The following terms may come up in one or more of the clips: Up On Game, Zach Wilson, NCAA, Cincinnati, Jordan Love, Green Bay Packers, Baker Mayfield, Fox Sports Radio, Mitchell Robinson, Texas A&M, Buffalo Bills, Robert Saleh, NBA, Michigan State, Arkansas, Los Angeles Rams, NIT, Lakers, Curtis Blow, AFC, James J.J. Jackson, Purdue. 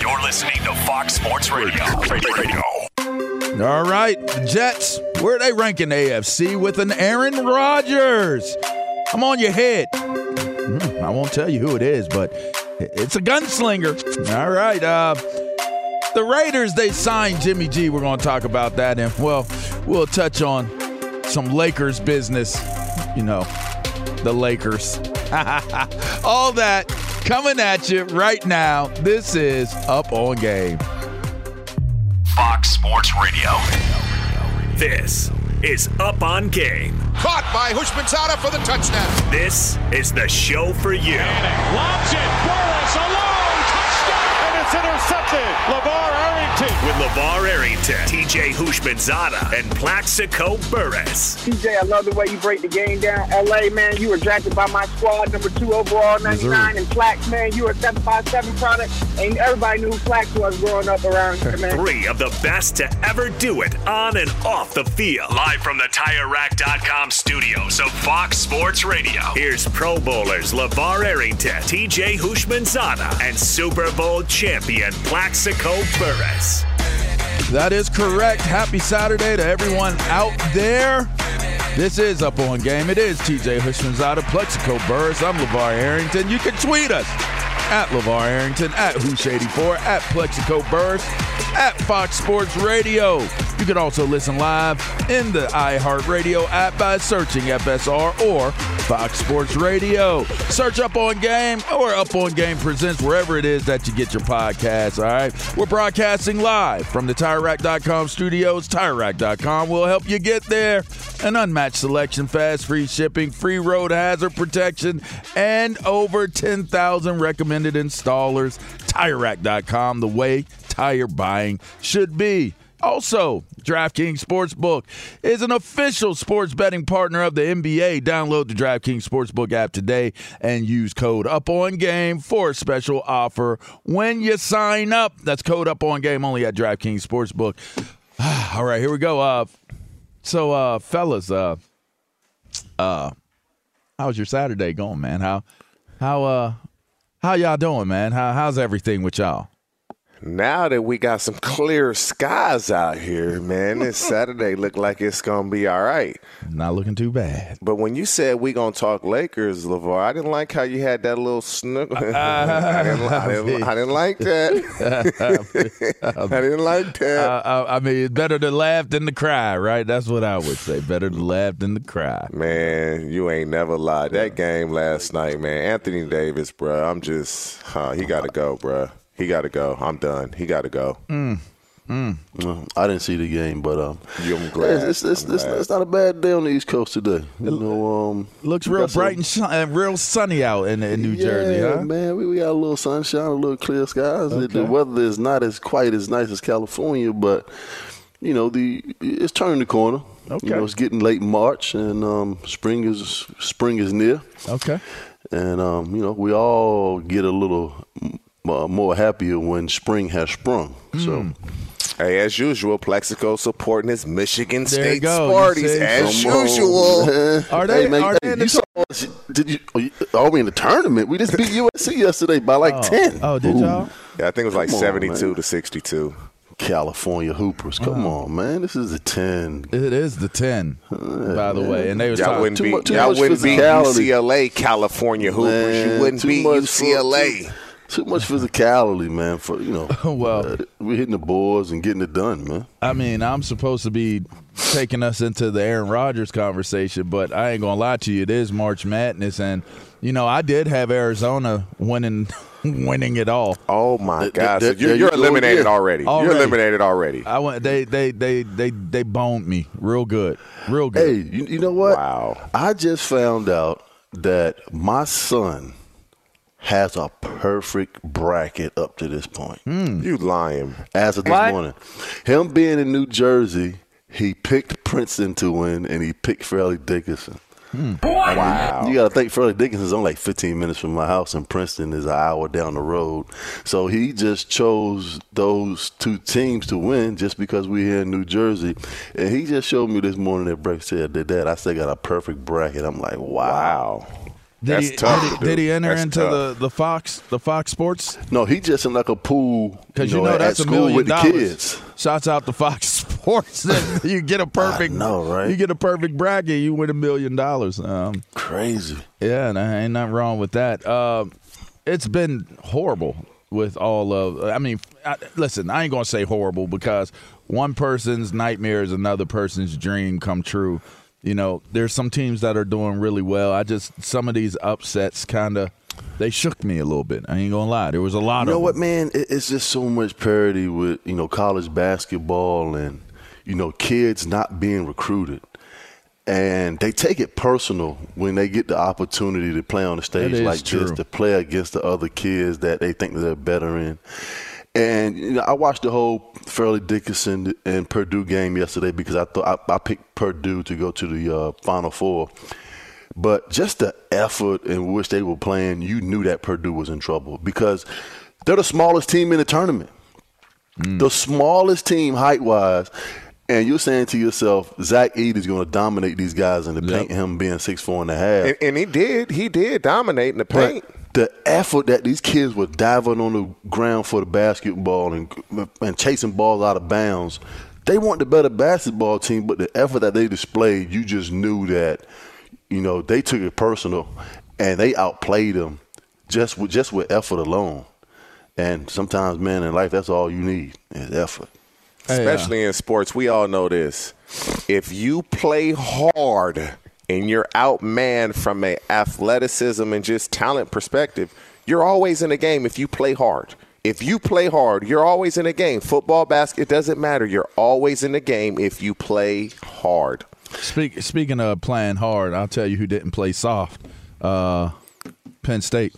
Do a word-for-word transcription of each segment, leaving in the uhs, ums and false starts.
You're listening to Fox Sports Radio. Radio. All right, the Jets, where are they ranking the A F C with an Aaron Rodgers? I'm on your head. I won't tell you who it is, but it's a gunslinger. All right, uh, the Raiders, they signed Jimmy G. We're going to talk about that, and, well, we'll touch on some Lakers business. You know, the Lakers. All that. Coming at you right now, this is Up On Game. Fox Sports Radio. This is Up On Game. Caught by Houshmandzadeh for the touchdown. This is the show for you. And it lobs it. Burress alone. Touchdown. And it's intercepted. LaVar Arrington. With LaVar Arrington, T J. Houshmandzadeh, and Plaxico Burress. T J, I love the way you break the game down. L A, man, you were drafted by my squad, number two overall, ninety-nine. And Plax, man, you were a seven five seven product. And everybody knew who Plax was growing up around here, man. Three of the best to ever do it on and off the field. Live from the Tire Rack dot com studios of Fox Sports Radio. Here's Pro Bowlers LaVar Arrington, T J. Houshmandzadeh, and Super Bowl champion Plaxico Burress. That is correct. Happy Saturday to everyone out there. This is Up On Game. It is T J. Houshmandzadeh, Plexico Burris. I'm LaVar Arrington. You can tweet us at LaVar Arrington, at Hoosh eighty-four, at Plexico Burris, at Fox Sports Radio. You can also listen live in the iHeartRadio app by searching F S R or Fox Sports Radio. Search Up On Game or Up On Game Presents wherever it is that you get your podcasts, all right? We're broadcasting live from the Tire Rack dot com studios. Tire Rack dot com will help you get there. An unmatched selection, fast, free shipping, free road hazard protection, and over ten thousand recommended installers. Tire Rack dot com, the way tire buying should be. Also, DraftKings Sportsbook is an official sports betting partner of the N B A. Download the DraftKings Sportsbook app today and use code UPONGAME for a special offer when you sign up. That's code UPONGAME only at DraftKings Sportsbook. All right, here we go. Uh, so, uh, fellas, uh, uh, how's your Saturday going, man? How, how, uh, how y'all doing, man? How, how's everything with y'all? Now that we got some clear skies out here, man, this Saturday look like it's going to be all right. Not looking too bad. But when you said we going to talk Lakers, LaVar, I didn't like how you had that little snuggle. Uh, I, didn't, I, didn't, I didn't like that. I didn't like that. Uh, I mean, it's better to laugh than to cry, right? That's what I would say. Better to laugh than to cry. Man, you ain't never lied. That game last night, man, Anthony Davis, bro, I'm just, huh, he got to go, bro. He got to go. I'm done. He got to go. Mm. Mm. Well, I didn't see the game, but um, I'm glad. It's, it's, I'm it's, glad. It's not a bad day on the East Coast today. You know, um, looks real bright and sun, uh, real sunny out in, in New yeah, Jersey, huh? Man, we, we got a little sunshine, a little clear skies. Okay. The weather is not as quite as nice as California, but you know, the it's turning the corner. Okay. You know, it's getting late March, and um, spring is spring is near. Okay. And um, you know, we all get a little uh, more happier when spring has sprung. Mm. So. Hey, as usual, Plaxico supporting his Michigan State Sparties, as Come usual. On, are they, hey, man, are hey, they in the tournament? Did you, are we in the tournament? We just beat U S C yesterday by like oh. ten. Oh, did Ooh. y'all? Yeah, I think it was Come like on, seventy-two man. to sixty-two. California Hoopers. Come wow. on, man. This is the ten. It is the ten, uh, by the man. way. And they were Y'all wouldn't be, much, y'all wouldn't be U C L A California Hoopers. Man, you wouldn't be U C L A. For, too, Too much physicality, man, for, you know, well, uh, we're hitting the boards and getting it done, man. I mean, I'm supposed to be taking us into the Aaron Rodgers conversation, but I ain't going to lie to you. It is March Madness, and, you know, I did have Arizona winning winning it all. Oh, my the, gosh. The, the, you're, you're eliminated go, yeah. already. already. You're eliminated already. I went, they, they, they, they, they boned me real good, real good. Hey, you, you know what? Wow. I just found out that my son – has a perfect bracket up to this point. Mm. You lying. As of this what? morning. Him being in New Jersey, he picked Princeton to win, and he picked Fairleigh Dickinson. Mm. Wow. You got to think Fairleigh Dickinson is only like fifteen minutes from my house, and Princeton is an hour down the road. So he just chose those two teams to win just because we're here in New Jersey. And he just showed me this morning at break said, did that. I still got a perfect bracket. I'm like, wow. wow. Did That's he, tough. Did he, did he enter That's into tough. the the Fox the Fox Sports? No, he just in like a pool because you know, you know at that's school a with dollars. the kids. Shouts out to Fox Sports. You get a perfect, I know, right? You get a perfect bracket, you win a million dollars. Um, Crazy. Yeah, and I ain't nothing wrong with that. Uh, it's been horrible with all of. I mean, I, listen, I ain't gonna say horrible because one person's nightmare is another person's dream come true. You know, there's some teams that are doing really well. I just, some of these upsets kind of, they shook me a little bit. I ain't going to lie. There was a lot of You know of what, them. man? It's just so much parity with, you know, college basketball and, you know, kids not being recruited. And they take it personal when they get the opportunity to play on the stage like true. this, to play against the other kids that they think they're better in. And you know, I watched the whole Fairleigh Dickinson and Purdue game yesterday because I thought I, I picked Purdue to go to the uh, Final Four. But just the effort in which they were playing, you knew that Purdue was in trouble because they're the smallest team in the tournament, mm. the smallest team height-wise. And you're saying to yourself, Zach Eady is going to dominate these guys in the yep. paint, him being six four and a half. And, and he did. He did dominate in the paint. But the effort that these kids were diving on the ground for the basketball and and chasing balls out of bounds, they weren't the better basketball team, but the effort that they displayed, you just knew that, you know, they took it personal and they outplayed them just with, just with effort alone. And sometimes, man, in life, that's all you need is effort. Especially yeah. in sports. We all know this. If you play hard and you're outmanned from an athleticism and just talent perspective, you're always in a game if you play hard. If you play hard, you're always in a game. Football, basketball, it doesn't matter. You're always in a game if you play hard. Speak, speaking of playing hard, I'll tell you who didn't play soft. Uh, Penn State.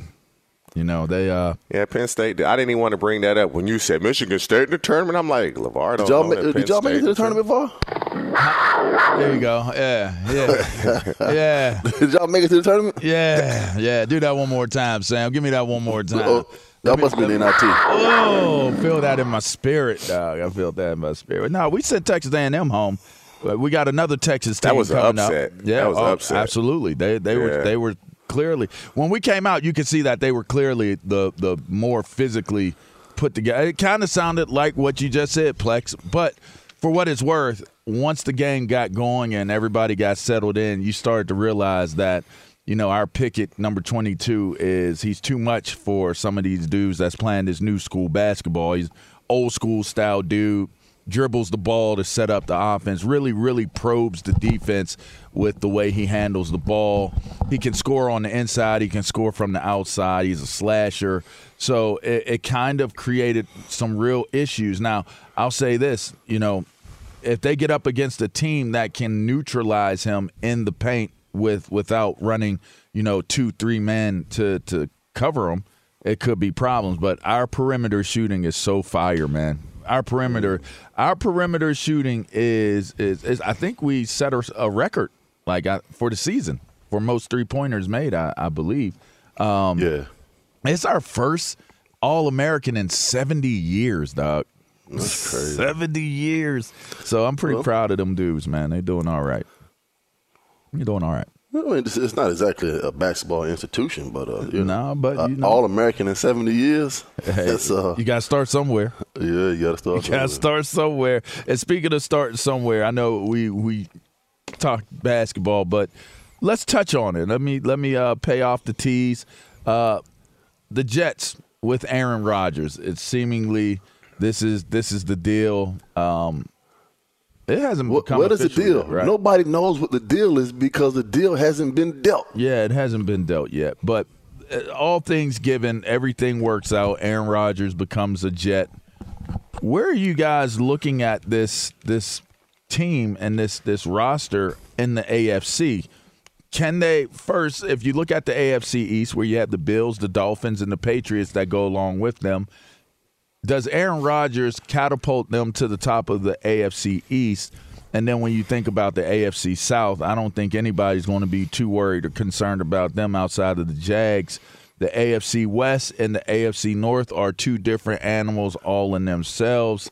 You know, they uh, – Yeah, Penn State. I didn't even want to bring that up. When you said Michigan State in the tournament, I'm like, LaVar, don't know that Penn State. Did y'all make it to the tournament, LaVar? There you go. Yeah, yeah, yeah. Did y'all make it to the tournament? Yeah, yeah. Do that one more time, Sam. Give me that one more time. Oh, that must have been N I T. Oh, feel that in my spirit, dog. I feel that in my spirit. No, we sent Texas A and M home. But we got another Texas team coming up. That was upset. Up. Yeah, that was oh, upset. Absolutely. They, they yeah. were – they were. Clearly, when we came out, you could see that they were clearly the the more physically put together. It kind of sounded like what you just said, Plex. But for what it's worth, once the game got going and everybody got settled in, you started to realize that, you know, our picket, number twenty-two, is he's too much for some of these dudes that's playing this new school basketball. He's old school style dude. dribbles the ball to set up the offense, really, really probes the defense with the way he handles the ball. He can score on the inside. He can score from the outside. He's a slasher. So it, it kind of created some real issues. Now, I'll say this, you know, if they get up against a team that can neutralize him in the paint with without running, you know, two, three men to, to cover him, it could be problems. But our perimeter shooting is so fire, man. Our perimeter, our perimeter shooting is, is, is I think we set a record like I, for the season for most three pointers made. I, I believe. Um, yeah, it's our first All American in seventy years, dog. That's crazy. seventy years. So I'm pretty well, proud of them dudes, man. They're doing all right. You're doing all right. I mean, it's, it's not exactly a basketball institution, but uh, you nah, know, but you know. All American in seventy years. Hey, uh, you gotta start somewhere. Yeah, you gotta start. You somewhere. gotta start somewhere. And speaking of starting somewhere, I know we we talked basketball, but let's touch on it. Let me let me uh, pay off the tease. Uh, the Jets with Aaron Rodgers. It's seemingly this is this is the deal. Um, It hasn't become what, what official. What is the deal? Yet, right? Nobody knows what the deal is because the deal hasn't been dealt. Yeah, it hasn't been dealt yet. But all things given, everything works out. Aaron Rodgers becomes a Jet. Where are you guys looking at this this team and this this roster in the A F C? Can they first, if you look at the A F C East, where you have the Bills, the Dolphins, and the Patriots that go along with them, does Aaron Rodgers catapult them to the top of the A F C East? And then when you think about the A F C South, I don't think anybody's going to be too worried or concerned about them outside of the Jags. The A F C West and the A F C North are two different animals all in themselves.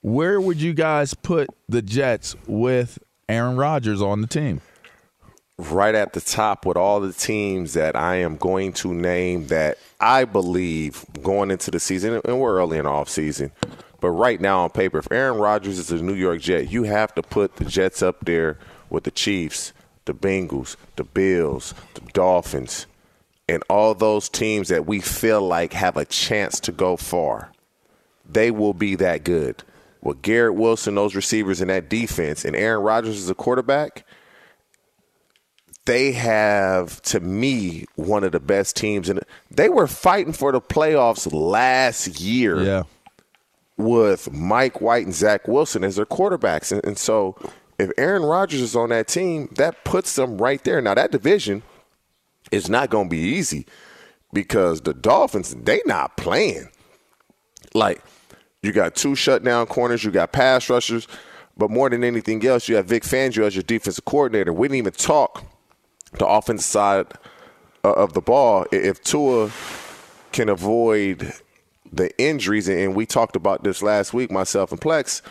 Where would you guys put the Jets with Aaron Rodgers on the team? Right at the top with all the teams that I am going to name that I believe going into the season, and we're early in the offseason, but right now on paper, if Aaron Rodgers is a New York Jet, you have to put the Jets up there with the Chiefs, the Bengals, the Bills, the Dolphins, and all those teams that we feel like have a chance to go far. They will be that good. With Garrett Wilson, those receivers, and that defense, and Aaron Rodgers is a quarterback, they have, to me, one of the best teams. And they were fighting for the playoffs last year yeah. with Mike White and Zach Wilson as their quarterbacks. And, and so if Aaron Rodgers is on that team, that puts them right there. Now, that division is not going to be easy because the Dolphins, they not playing. Like, you got two shutdown corners. You got pass rushers. But more than anything else, you have Vic Fangio as your defensive coordinator. We didn't even talk the offensive side of the ball. If Tua can avoid the injuries, and we talked about this last week, myself and Plex,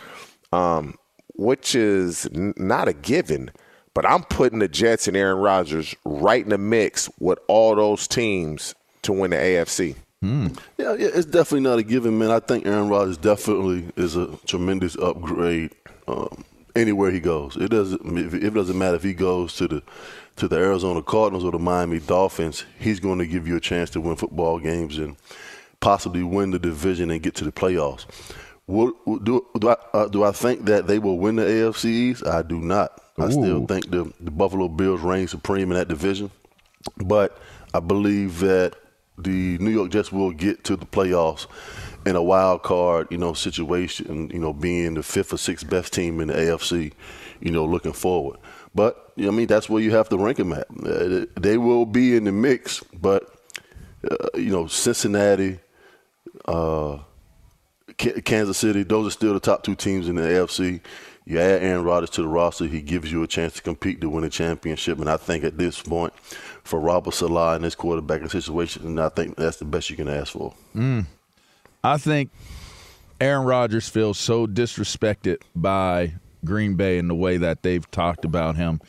um, which is not a given, but I'm putting the Jets and Aaron Rodgers right in the mix with all those teams to win the A F C. Mm. Yeah, yeah, it's definitely not a given, man. I think Aaron Rodgers definitely is a tremendous upgrade um, anywhere he goes. It doesn't it doesn't matter if he goes to the to the Arizona Cardinals or the Miami Dolphins, he's going to give you a chance to win football games and possibly win the division and get to the playoffs. What, do, do, I, uh, do I think that they will win the A F C East? I do not. Ooh. I still think the, the Buffalo Bills reign supreme in that division. But I believe that the New York Jets will get to the playoffs in a wild card, you know, situation, you know, being the fifth or sixth best team in the A F C, you know, looking forward. But, I mean, that's where you have to rank them at. Uh, they will be in the mix, but, uh, you know, Cincinnati, uh, K- Kansas City, those are still the top two teams in the A F C. You add Aaron Rodgers to the roster, he gives you a chance to compete to win a championship. And I think at this point, for Robert Saleh and his quarterbacking situation, I think that's the best you can ask for. Mm. I think Aaron Rodgers feels so disrespected by – Green Bay and the way that they've talked about him,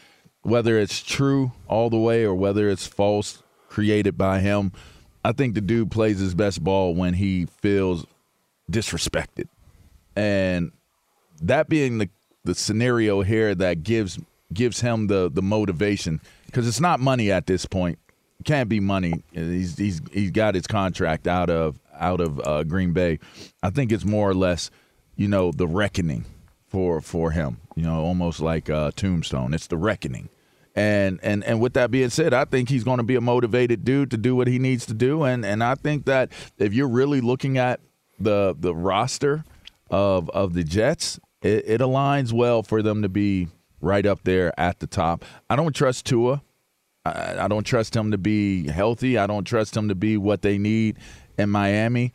whether it's true all the way or whether it's false created by him. I think the dude plays his best ball when he feels disrespected. And that being the, the scenario here that gives gives him the the motivation, because it's not money at this point. It can't be money. He's he's he's got his contract out of out of uh, Green Bay. I think it's more or less, you know, the reckoning for for him, you know, almost like a tombstone. It's the reckoning. And and and with that being said, I think he's going to be a motivated dude to do what he needs to do. And and I think that if you're really looking at the the roster of of the Jets, it, it aligns well for them to be right up there at the top. I don't trust Tua. I, I don't trust him to be healthy. I don't trust him to be what they need in Miami.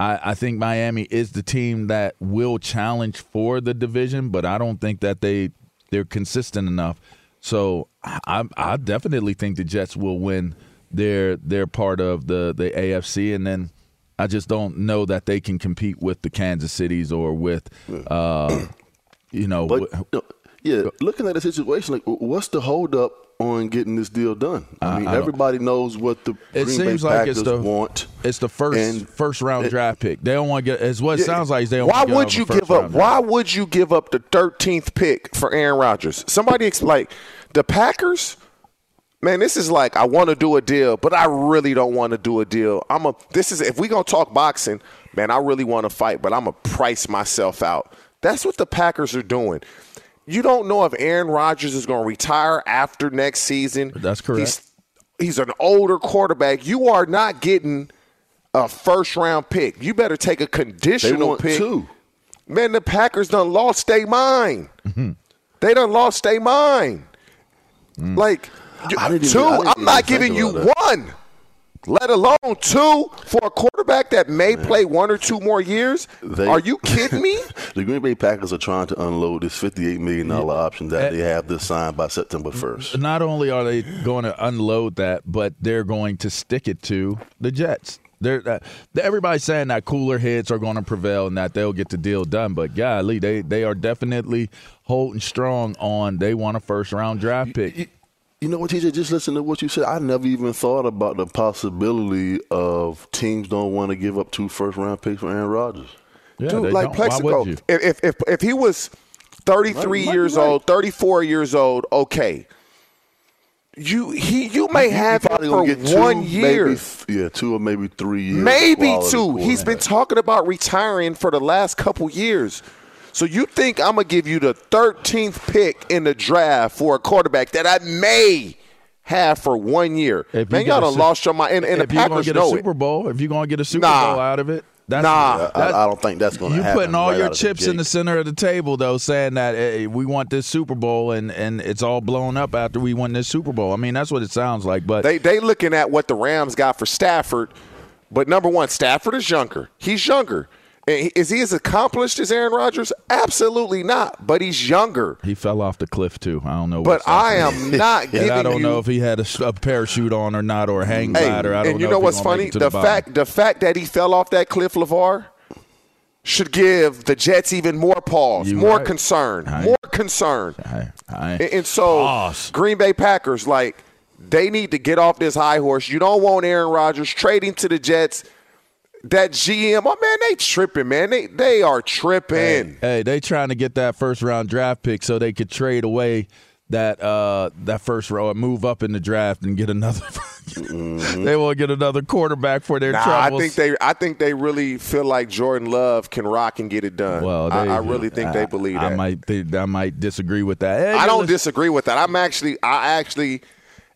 I, I think Miami is the team that will challenge for the division, but I don't think that they they're consistent enough. So I, I definitely think the Jets will win their their part of the, the A F C, and then I just don't know that they can compete with the Kansas Cities or with, uh, you know. But, w- no, yeah, looking at the situation, like, what's the holdup on getting this deal done? I mean, I, I everybody knows what the it Green seems Bay like Packers it's the, want. It's the first and, first round and, draft pick. They don't want to get. It's what it yeah, sounds like. Is they don't why would you give up? Why pick. would you give up the thirteenth pick for Aaron Rodgers? Somebody like the Packers. Man, this is like I want to do a deal, but I really don't want to do a deal. I'm a. This is if we gonna talk boxing, man. I really want to fight, but I'm gonna price myself out. That's what the Packers are doing. You don't know if Aaron Rodgers is going to retire after next season. That's correct. He's, he's an older quarterback. You are not getting a first-round pick. You better take a conditional pick. Two. Man, the Packers done lost their mind. Mm-hmm. They done lost their mind. Mm. Like, I didn't two, even, I didn't I'm not giving you that. one, let alone two for a quarterback that may Man. play one or two more years. They, are you kidding me? The Green Bay Packers are trying to unload this fifty-eight million dollars yeah. option that and, they have this signed by September first. Not only are they going to unload that, but they're going to stick it to the Jets. They're, uh, everybody's saying that cooler heads are going to prevail and that they'll get the deal done. But, golly, they, they are definitely holding strong on they want a first-round draft pick. You, you, You know what, T J, just listen to what you said. I never even thought about the possibility of teams don't want to give up two first-round picks for Aaron Rodgers. Yeah, Dude, like don't. Plaxico, if, if if if he was thirty-three right, years right. old, thirty-four years old, okay. You he you may have him for two, one year. Maybe, yeah, two or maybe three years. Maybe two. He's been talking about retiring for the last couple years. So you think I'm going to give you the thirteenth pick in the draft for a quarterback that I may have for one year? If Man, y'all done su- lost your mind. And, and the Packers know it. If you're going to get a Super Bowl, if you're going to get a Super nah. Bowl out of it. That's, nah, that's, I, I don't think that's going to happen. You're putting all right your chips the in the center of the table, though, saying that hey, we want this Super Bowl, and, and it's all blown up after we win this Super Bowl. I mean, that's what it sounds like. But they they looking at what the Rams got for Stafford. But, number one, Stafford is younger. He's younger. Is he as accomplished as Aaron Rodgers? Absolutely not, but he's younger. He fell off the cliff, too. I don't know. But I am not giving you. I don't you... know if he had a, a parachute on or not or a hang glider. Hey, I don't and you know, know what's funny? The, the fact the fact that he fell off that cliff, LaVar, should give the Jets even more pause, you more right. concern, Aye. more concern. Aye. Aye. And, and so Awesome. Green Bay Packers, like, they need to get off this high horse. You don't want Aaron Rodgers trading to the Jets. That G M, oh, man, they tripping, man. They they are tripping. Hey, hey, they trying to get that first-round draft pick so they could trade away that uh, that first row and move up in the draft and get another mm-hmm. – they will get another quarterback for their nah, troubles. I think they I think they really feel like Jordan Love can rock and get it done. Well, they, I, I really think I, they believe I, that. I might, think, I might disagree with that. Hey, I don't listen. disagree with that. I'm actually – I actually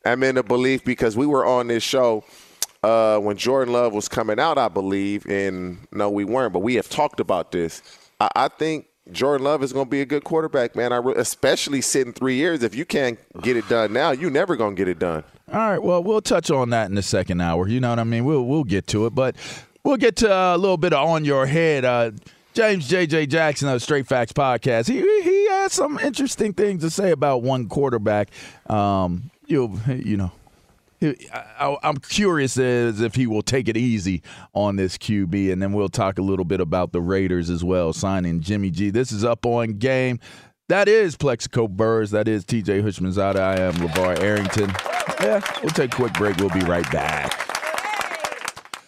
am in the belief because we were on this show – Uh, when Jordan Love was coming out, I believe, and no, we weren't, but we have talked about this. I, I think Jordan Love is going to be a good quarterback, man, I re- especially sitting three years. If you can't get it done now, you're never going to get it done. All right, well, we'll touch on that in the second hour. You know what I mean? We'll we'll get to it, but we'll get to a little bit of On Your Head. Uh, James J J. Jackson of the Straight Facts Podcast, he, he had some interesting things to say about one quarterback. Um, you you know. I, I'm curious as if he will take it easy on this Q B, and then we'll talk a little bit about the Raiders as well, signing Jimmy G. This is Up on Game. That is Plaxico Burress. That is T J. Houshmandzadeh. I am LaVar Arrington. Yeah, we'll take a quick break. We'll be right back.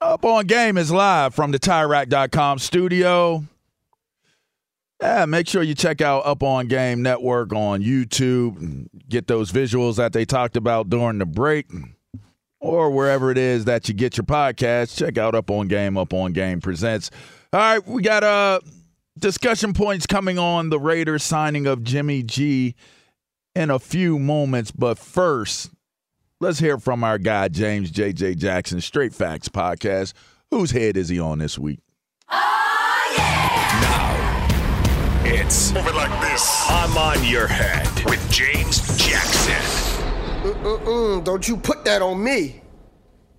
Up on Game is live from the Tire Rack dot com studio. Yeah, make sure you check out Up on Game Network on YouTube and get those visuals that they talked about during the break, or wherever it is that you get your podcast. Check out Up on Game. Up on Game presents. All right, we got uh, discussion points coming on the Raiders signing of Jimmy G in a few moments, but first, let's hear from our guy, James J J. Jackson, Straight Facts Podcast. Whose head is he on this week? Oh, yeah! Now, it's Move It Like This. I'm on your head with James Jackson. Mm-mm-mm, don't you put that on me.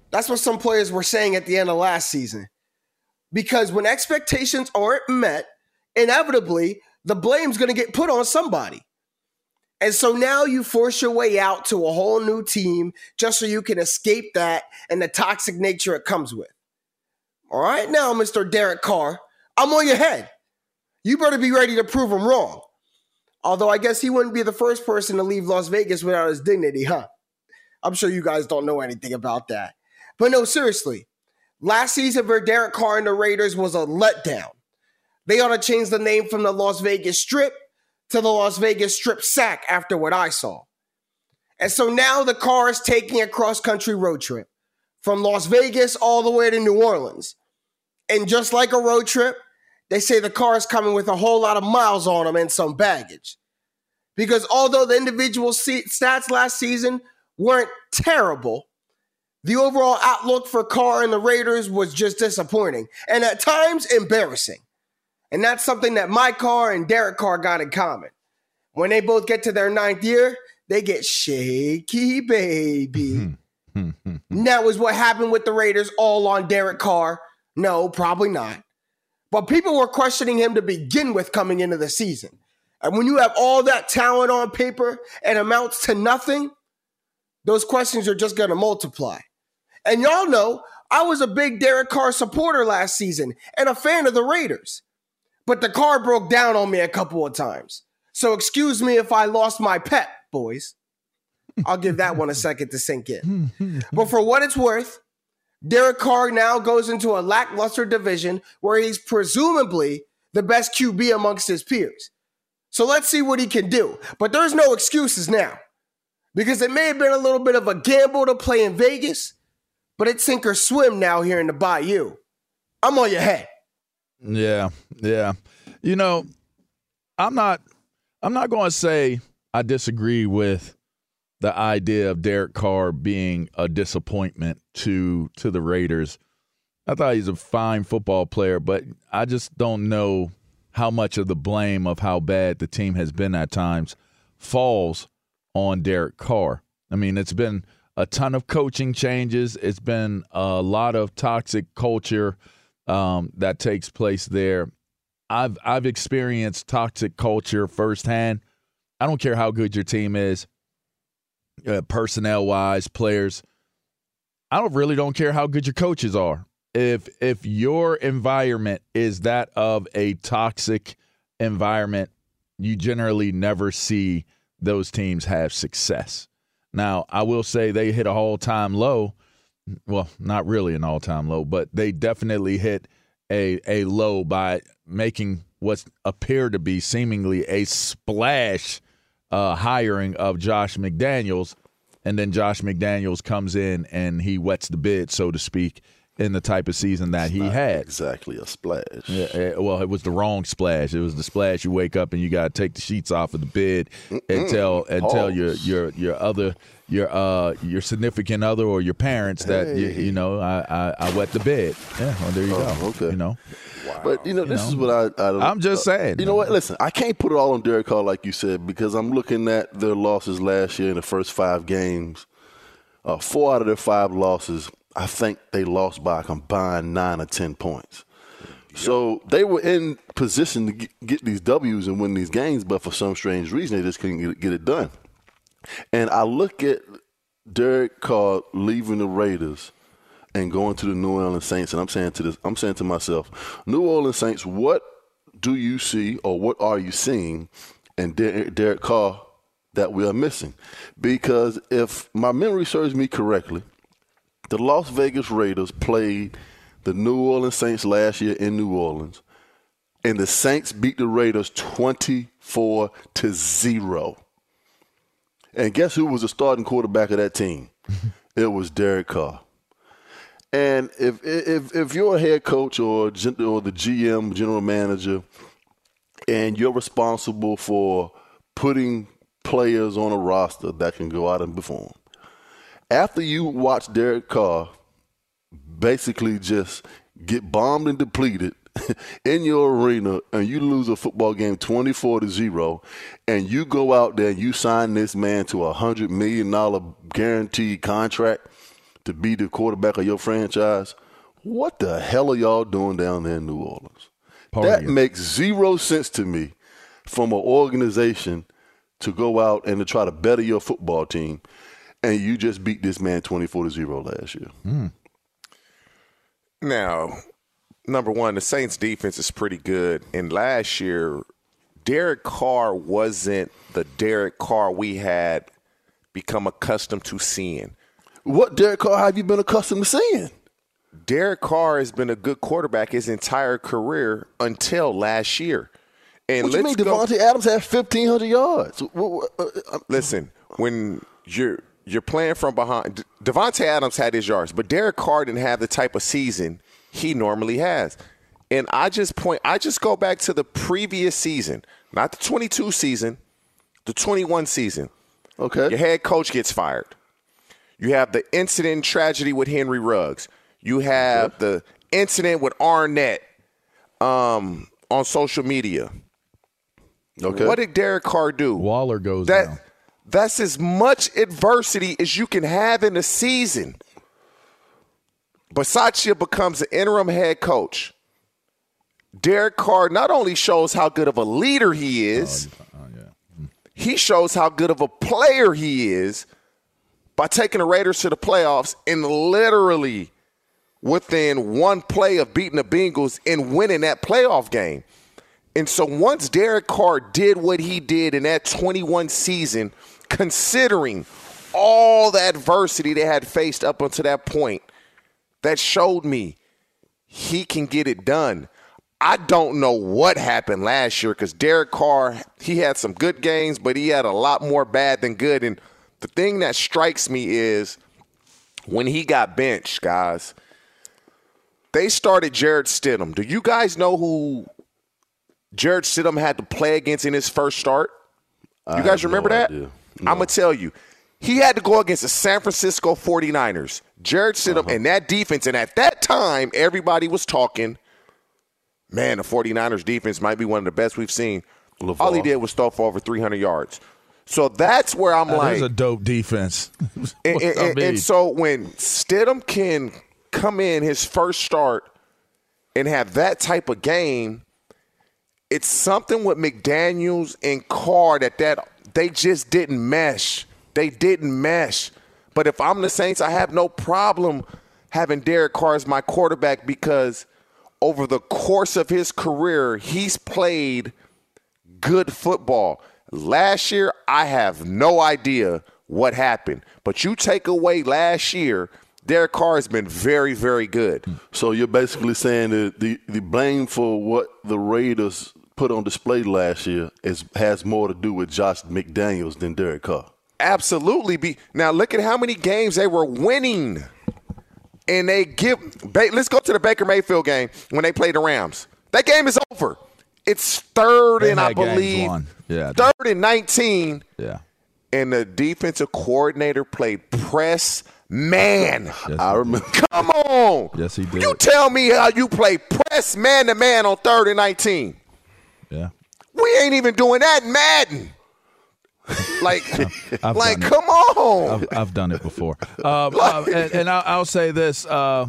That's what some players were saying at the end of last season. Because when expectations aren't met, inevitably, the blame's going to get put on somebody. And so now you force your way out to a whole new team just so you can escape that and the toxic nature it comes with. All right, now, Mister Derek Carr, I'm on your head. You better be ready to prove him wrong. Although I guess he wouldn't be the first person to leave Las Vegas without his dignity, huh? I'm sure you guys don't know anything about that. But no, seriously, last season for Derek Carr and the Raiders was a letdown. They ought to change the name from the Las Vegas Strip to the Las Vegas Strip sack after what I saw. And so now the car is taking a cross-country road trip from Las Vegas all the way to New Orleans. And just like a road trip, they say the car is coming with a whole lot of miles on them and some baggage. Because although the individual stats last season weren't terrible, the overall outlook for Carr and the Raiders was just disappointing and at times embarrassing. And that's something that my Carr and Derek Carr got in common. When they both get to their ninth year, they get shaky, baby. That was what happened with the Raiders, all on Derek Carr. No, probably not. But people were questioning him to begin with coming into the season. And when you have all that talent on paper and amounts to nothing, those questions are just going to multiply. And y'all know I was a big Derek Carr supporter last season and a fan of the Raiders. But the car broke down on me a couple of times. So excuse me if I lost my pep, boys. I'll give that one a second to sink in. But for what it's worth, Derek Carr now goes into a lackluster division where he's presumably the best Q B amongst his peers. So let's see what he can do. But there's no excuses now, because it may have been a little bit of a gamble to play in Vegas, but it's sink or swim now here in the Bayou. I'm on your head. Yeah, yeah. You know, I'm not I'm not going to say I disagree with the idea of Derek Carr being a disappointment to to the Raiders. I thought he's a fine football player, but I just don't know how much of the blame of how bad the team has been at times falls on Derek Carr. I mean, it's been a ton of coaching changes. It's been a lot of toxic culture um, that takes place there. I've I've experienced toxic culture firsthand. I don't care how good your team is, uh, personnel-wise, players. I don't really don't care how good your coaches are. If if your environment is that of a toxic environment, you generally never see those teams have success. Now, I will say they hit an all-time low. Well, not really an all-time low, but they definitely hit a a low by making what's appeared to be seemingly a splash uh, hiring of Josh McDaniels. And then Josh McDaniels comes in and he wets the bid, so to speak, in the type of season that it's he had. Exactly a splash. Yeah, well, it was the wrong splash. It was the splash you wake up and you gotta take the sheets off of the bed Mm-mm. and tell and Pause. tell your your your other your uh your significant other or your parents hey. that you, you know I, I I wet the bed. Yeah, well, there you oh, go. Okay, you know. Wow. But you know this you know, is what I, I don't, I'm just saying. Uh, you know what? Listen, I can't put it all on Derek Carr like you said, because I'm looking at their losses last year in the first five games. Uh, four out of their five losses, I think they lost by a combined nine or ten points. Yep. So they were in position to get these W's and win these games, but for some strange reason, they just couldn't get it done. And I look at Derek Carr leaving the Raiders and going to the New Orleans Saints, and I'm saying to this, I'm saying to myself, New Orleans Saints, what do you see or what are you seeing in Derek Carr that we are missing? Because if my memory serves me correctly, the Las Vegas Raiders played the New Orleans Saints last year in New Orleans, and the Saints beat the Raiders twenty-four to zero. And guess who was the starting quarterback of that team? It was Derek Carr. And if if if you're a head coach or or the G M, general manager, and you're responsible for putting players on a roster that can go out and perform, after you watch Derek Carr basically just get bombed and depleted in your arena and you lose a football game twenty-four to zero and you go out there and you sign this man to a one hundred million dollars guaranteed contract to be the quarterback of your franchise, what the hell are y'all doing down there in New Orleans? Party. That makes zero sense to me from an organization to go out and to try to better your football team. And you just beat this man twenty-four to zero last year. Mm. Now, number one, the Saints defense is pretty good. And last year, Derek Carr wasn't the Derek Carr we had become accustomed to seeing. What Derek Carr have you been accustomed to seeing? Derek Carr has been a good quarterback his entire career until last year. And what do you mean Devontae go- Adams had fifteen hundred yards? Listen, when you're – You're playing from behind. Devontae Adams had his yards, but Derek Carr didn't have the type of season he normally has. And I just point, I just go back to the previous season, not the twenty-two season, the twenty-one season. Okay. Your head coach gets fired. You have the incident tragedy with Henry Ruggs. You have okay. the incident with Arnett um, on social media. Okay. What did Derek Carr do? Waller goes that, down. That's as much adversity as you can have in a season. Bisaccia becomes an interim head coach. Derek Carr not only shows how good of a leader he is, oh, yeah. he shows how good of a player he is by taking the Raiders to the playoffs and literally within one play of beating the Bengals and winning that playoff game. And so once Derek Carr did what he did in that twenty-one season, considering all the adversity they had faced up until that point, that showed me he can get it done. I don't know what happened last year because Derek Carr, he had some good games, but he had a lot more bad than good. And the thing that strikes me is when he got benched, guys, they started Jared Stidham. Do you guys know who Jared Stidham had to play against in his first start? You guys remember that? No. I'm going to tell you. He had to go against the San Francisco forty-niners. Jared Stidham uh-huh. and that defense. And at that time, everybody was talking, man, the forty-niners defense might be one of the best we've seen. LaVar. All he did was throw for over three hundred yards. So that's where I'm that like. That is a dope defense. and, and, and, and so when Stidham can come in his first start and have that type of game, it's something with McDaniels and Carr that, that they just didn't mesh. They didn't mesh. But if I'm the Saints, I have no problem having Derek Carr as my quarterback because over the course of his career, he's played good football. Last year, I have no idea what happened. But you take away last year, Derek Carr has been very, very good. So you're basically saying that the, the blame for what the Raiders put on display last year is, has more to do with Josh McDaniels than Derek Carr. Absolutely. Be, now, look at how many games they were winning. And they give – let's go to the Baker Mayfield game when they played the Rams. That game is over. It's third and, I believe, yeah, third and nineteen. Yeah. And the defensive coordinator played press man. Yes, I remember. Come on. Yes, he did. You tell me how you play press man to man on third and nineteen. Yeah. We ain't even doing that in Madden. Like, I've, I've like, come it. on! I've, I've done it before, uh, like, uh, and, and I'll, I'll say this: uh,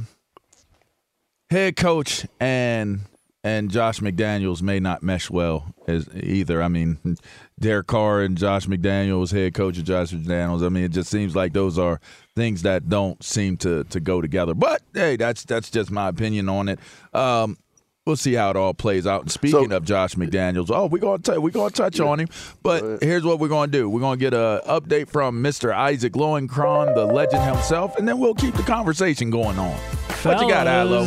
head coach and and Josh McDaniels may not mesh well as either. I mean, Derek Carr and Josh McDaniels, head coach of Josh McDaniels. I mean, it just seems like those are things that don't seem to to go together. But hey, that's that's just my opinion on it. Um, We'll see how it all plays out. And speaking so, of Josh McDaniels, oh, we're going to we're going to touch yeah, on him. But here's what we're going to do. We're going to get an update from Mister Isaac Lowenkron, the legend himself, and then we'll keep the conversation going on. Fellas, what you got, Ilo?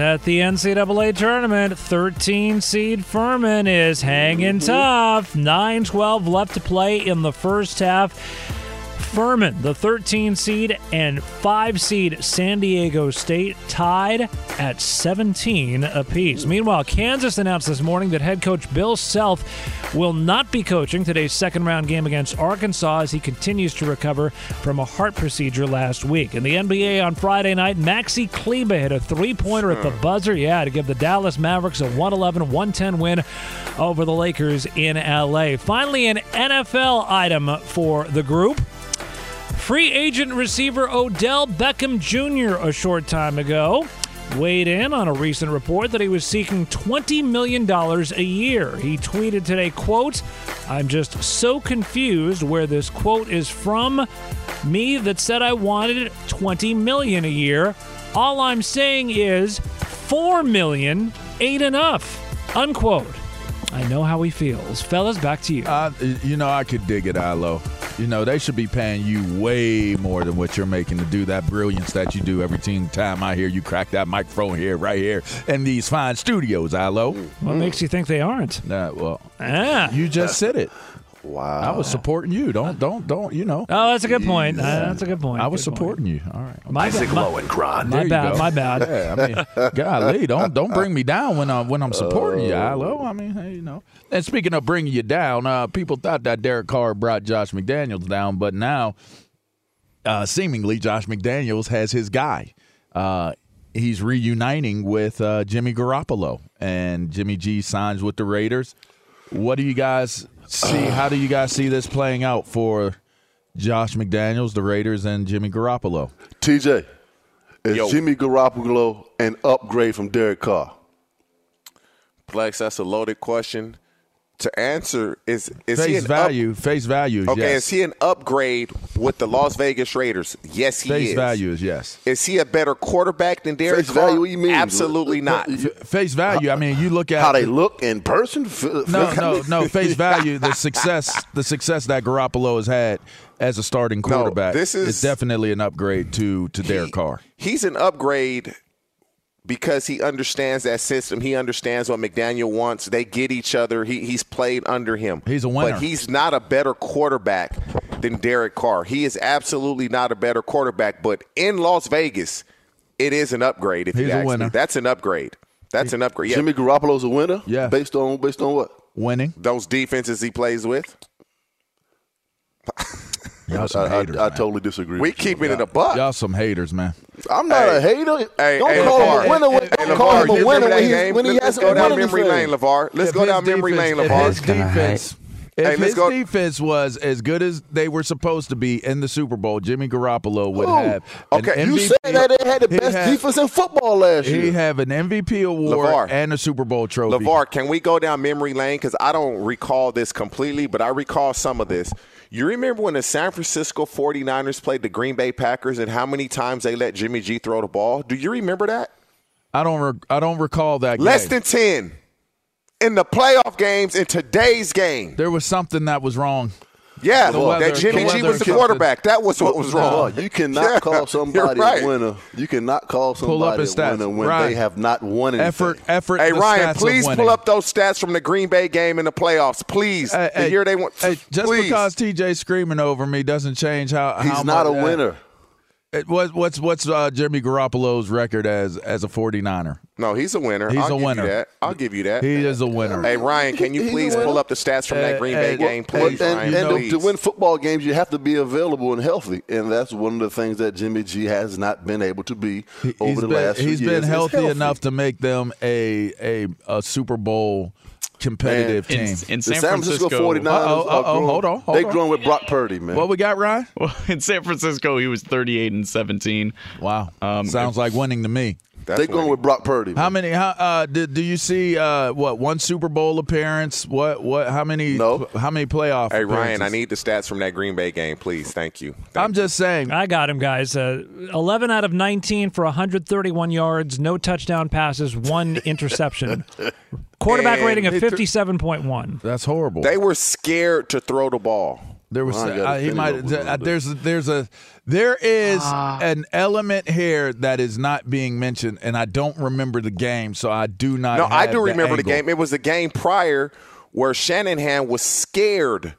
At the N C double A tournament, thirteen seed Furman is hanging tough. nine twelve left to play in the first half. Furman, the thirteen seed, and five seed San Diego State tied at seventeen apiece. Meanwhile, Kansas announced this morning that head coach Bill Self will not be coaching today's second-round game against Arkansas as he continues to recover from a heart procedure last week. In the N B A on Friday night, Maxi Kleber hit a three-pointer at the buzzer, yeah, to give the Dallas Mavericks a one eleven one ten win over the Lakers in L A. Finally, an N F L item for the group. Free agent receiver Odell Beckham Junior a short time ago weighed in on a recent report that he was seeking twenty million dollars a year. He tweeted today, quote, "I'm just so confused where this quote is from. Me that said I wanted twenty million dollars a year. All I'm saying is four million dollars ain't enough," unquote. I know how he feels. Fellas, back to you. Uh, you know, I could dig it, Ilo. You know, they should be paying you way more than what you're making to do that brilliance that you do every time I hear you crack that microphone here, right here, in these fine studios, Ilo. What mm. makes you think they aren't? Uh, well, ah. you just said it. Wow. I was supporting you. Don't, don't, don't, you know. Oh, that's a good point. Yeah. Uh, that's a good point. I was good supporting point. you. All right. My Isaac Lowenkron. My, my bad. Go. My bad. Yeah, I mean, golly, don't don't bring me down when I'm, when I'm supporting uh, you, Ilo. I mean, hey, you know. And speaking of bringing you down, uh, people thought that Derek Carr brought Josh McDaniels down, but now uh, seemingly Josh McDaniels has his guy. Uh, he's reuniting with uh, Jimmy Garoppolo, and Jimmy G signs with the Raiders. What do you guys see? How do you guys see this playing out for Josh McDaniels, the Raiders, and Jimmy Garoppolo? T J, is Yo. Jimmy Garoppolo an upgrade from Derek Carr? Plex, that's a loaded question. To answer, is is face he an value? Up- face value. Okay, yes. Is he an upgrade with the Las Vegas Raiders? Yes, he face is. Face value is yes. Is he a better quarterback than Derek Carr? Face value, what do you mean? Absolutely not. Face value. I mean, you look at how they look in person. No, no, no. Face value. The success, the success that Garoppolo has had as a starting quarterback no, this is, is definitely an upgrade to, to Derek Carr. He, he's an upgrade because he understands that system. He understands what McDaniel wants. They get each other. He He's played under him. He's a winner. But he's not a better quarterback than Derek Carr. He is absolutely not a better quarterback. But in Las Vegas, it is an upgrade. If he's you ask a winner. Me. That's an upgrade. That's he, an upgrade. Yeah. Jimmy Garoppolo's a winner? Yeah. Based on, based on what? Winning. Those defenses he plays with? Y'all some I, haters, I, I totally disagree. We keeping it a buck. Y'all some haters, man. I'm not hey, a hater. Hey, don't hey, call LaVar, him a winner. When, hey, don't LaVar, call him a winner when, he, when he hasn't won anything. Let's go down memory lane, LaVar. Let's if go down memory defense, lane, LaVar. His defense, if hey, his go. defense was as good as they were supposed to be in the Super Bowl, Jimmy Garoppolo would Ooh, have. Okay, M V P, you said that they had the best had, defense in football last year. He have an M V P award LaVar, and a Super Bowl trophy. LaVar, can we go down memory lane? Because I don't recall this completely, but I recall some of this. You remember when the San Francisco forty-niners played the Green Bay Packers and how many times they let Jimmy G throw the ball? Do you remember that? I don't re- I don't recall that game. Less than ten in the playoff games in today's game. There was something that was wrong. Yeah, the weather, that Jimmy G was the quarterback. That was what was wrong. No, you cannot yeah, call somebody right. a winner. You cannot call somebody a winner when Ryan, they have not won anything. Effort, effort. Hey, Ryan, please pull up those stats from the Green Bay game in the playoffs, please. Hey, the hey, year they won. Hey, just please. Because T J's screaming over me doesn't change how he's how not much, a winner. Uh, it, what, what's what's uh, Jimmy Garoppolo's record as as a forty-niner? No, he's a winner. He's I'll a give winner. You that. I'll give you that. He is a winner. Hey, Ryan, can you please pull up the stats from uh, that Green Bay uh, game, please? And, Ryan, and please. To win football games, you have to be available and healthy, and that's one of the things that Jimmy G has not been able to be he, over the been, last few years. He's been healthy, healthy enough to make them a a, a Super Bowl competitive man, team. In, in San, the San Francisco, Francisco forty-niners uh-oh, uh-oh, are growing, hold on, hold they're on. growing with Brock Purdy, man. What we got, Ryan? Well, in San Francisco, he was thirty-eight and seventeen. Wow. Um, Sounds like winning to me. That's they're going winning. with Brock Purdy. Man. How many? How, uh, do, do you see uh, what one Super Bowl appearance? What? What? How many? No. How many playoff? Hey Ryan, I need the stats from that Green Bay game, please. Thank you. Thank I'm you. just saying. I got him, guys. Uh, Eleven out of nineteen for one hundred thirty-one yards, no touchdown passes, one interception. Quarterback and rating of fifty-seven point one. That's horrible. They were scared to throw the ball. There was well, uh, he might uh, there's there's a there is ah. an element here that is not being mentioned, and I don't remember the game, so I do not. No, have I do the remember angle. the game. It was the game prior where Shanahan was scared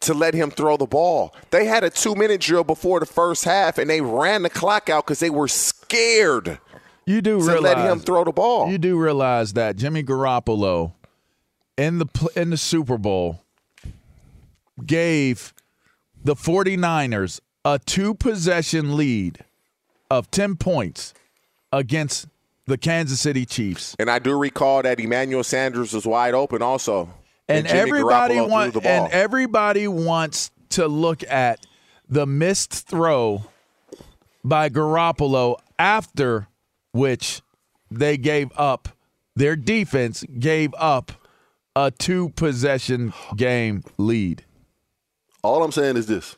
to let him throw the ball. They had a two minute drill before the first half, and they ran the clock out because they were scared. You do to realize, let him throw the ball. You do realize that Jimmy Garoppolo in the in the Super Bowl gave the forty-niners a two-possession lead of ten points against the Kansas City Chiefs. And I do recall that Emmanuel Sanders was wide open also. And, and everybody wants and everybody wants to look at the missed throw by Garoppolo, after which they gave up their defense gave up a two-possession game lead. All I'm saying is this.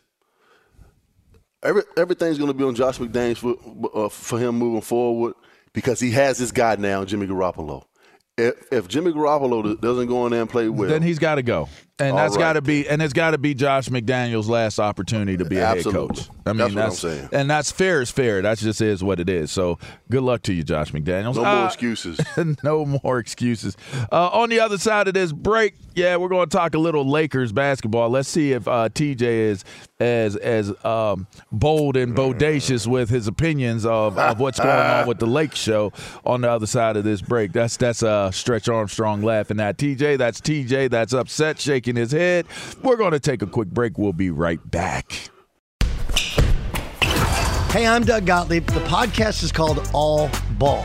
Every, everything's going to be on Josh McDaniels for, uh, for him moving forward, because he has this guy now, Jimmy Garoppolo. If, if Jimmy Garoppolo doesn't go in there and play well, then he's got to go, and that's right. got to be, and it's got to be Josh McDaniels' last opportunity to be a Absolutely. head coach. I mean, that's, that's what I'm saying, and that's fair is fair. That just is what it is. So, good luck to you, Josh McDaniels. No uh, more excuses. no more excuses. Uh, on the other side of this break, yeah, we're going to talk a little Lakers basketball. Let's see if uh, T J is as as um, bold and bodacious with his opinions of, of what's going on with the Lake Show. On the other side of this break, that's that's a. Uh, Stretch Armstrong laughing at T J. That's T J. That's upset, shaking his head. We're going to take a quick break. We'll be right back. Hey, I'm Doug Gottlieb. The podcast is called All Ball.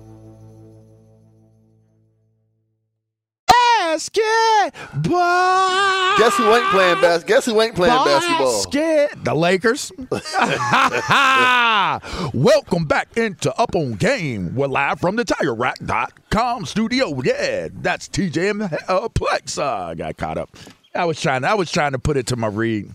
Basketball. Guess who ain't playing basketball? Guess who ain't playing basketball? Basket. The Lakers. Welcome back into Up On Game. We're live from the Tire Rack dot com studio. Yeah, that's T J and uh, Plex. Uh, I got caught up. I was trying. I was trying to put it to my read.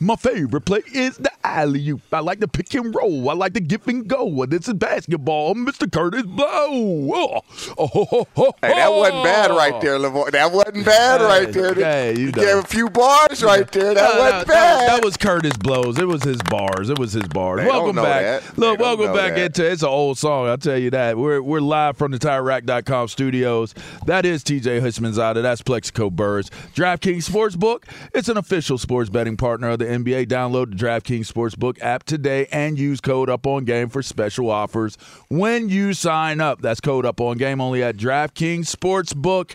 My favorite play is the alley-oop. I like the pick and roll. I like the give and go. This is basketball. Mister Curtis Blow. Oh, oh, oh, hey, that wasn't bad right there, LaVar. That wasn't bad right there. Hey, you, you gave a few bars right there. That no, wasn't no, bad. That, that was Curtis Blows. It was his bars. It was his bars. They welcome back. That. Look, welcome back that. into It's an old song. I'll tell you that. We're we're live from the Tire Rack dot com studios. That is T J. Houshmandzadeh. That's Plaxico Burress. DraftKings Sportsbook. It's an official sports betting partner of the N B A. Download the DraftKings Sportsbook app today and use code UPONGAME for special offers when you sign up. That's code UPONGAME only at DraftKings Sportsbook.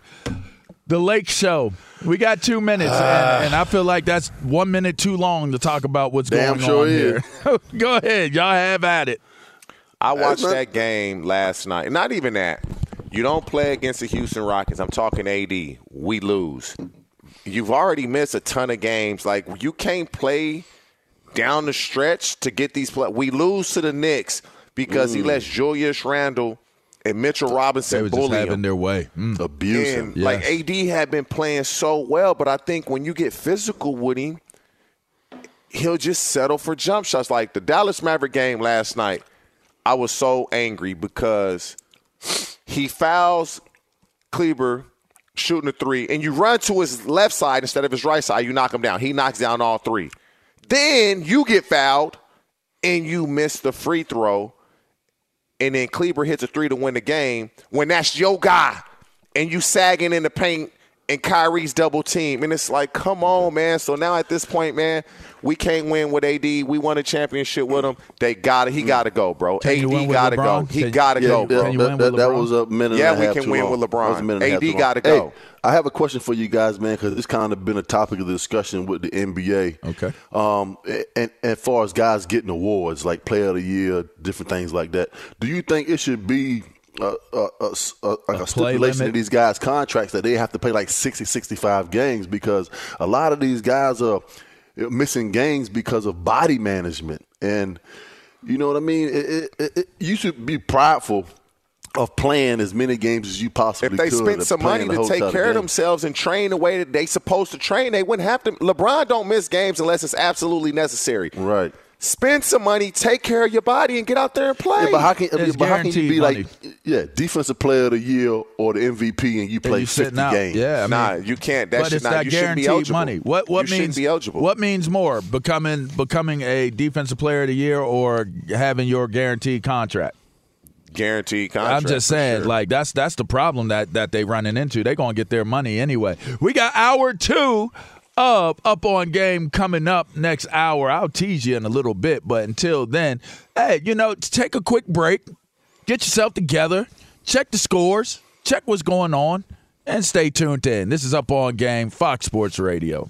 The Lake Show. We got two minutes, uh, and, and I feel like that's one minute too long to talk about what's going sure on is. here. Go ahead. Y'all have at it. I watched that game last night. Not even that. You don't play against the Houston Rockets. I'm talking A D. We lose. You've already missed a ton of games. Like, you can't play down the stretch to get these play. We lose to the Knicks because mm. he lets Julius Randle and Mitchell Robinson bully him. They were just having him. their way. Mm. Abusive. And, yes. Like, A D had been playing so well, but I think when you get physical with him, he'll just settle for jump shots. Like, the Dallas Maverick game last night, I was so angry because he fouls Kleber shooting a three, and you run to his left side instead of his right side, you knock him down. He knocks down all three. Then you get fouled, and you miss the free throw, and then Kleber hits a three to win the game when that's your guy, and you sagging in the paint, and Kyrie's double team. And it's like, come on, man. So now at this point, man, we can't win with A D. We won a championship with him. They got it. He got to go, bro. Can A D got to go. He got to yeah, go, bro. That, that, that was a minute yeah, and a half. Yeah, we can win long. with LeBron. A D got to go. Hey, I have a question for you guys, man, because it's kind of been a topic of discussion with the N B A. Okay. Um, and, and as far as guys getting awards, like Player of the Year, different things like that, do you think it should be Uh, uh, uh, uh, like a, a stipulation to these guys' contracts that they have to play like sixty, sixty-five games, because a lot of these guys are missing games because of body management. And you know what I mean? It, it, it, you should be prideful of playing as many games as you possibly could. If they could, spent some money to take care of themselves and train the way that they supposed to train, they wouldn't have to. LeBron don't miss games unless it's absolutely necessary. Right. Spend some money, take care of your body, and get out there and play. Yeah, but how can, but how can you be money. like, yeah, defensive player of the year or the M V P, and you play and you fifty out. games? Yeah, I mean, nah, you can't. That but should it's not, that you guaranteed be money. What what you means be eligible? What means more, becoming becoming a defensive player of the year or having your guaranteed contract? Guaranteed contract. I'm just saying, sure. like that's that's the problem that that they running into. They're gonna get their money anyway. We got hour two. Up, up on game coming up next hour. I'll tease you in a little bit, but until then, hey, you know, take a quick break, get yourself together, check the scores, check what's going on, and stay tuned in. This is Up On Game, Fox Sports Radio.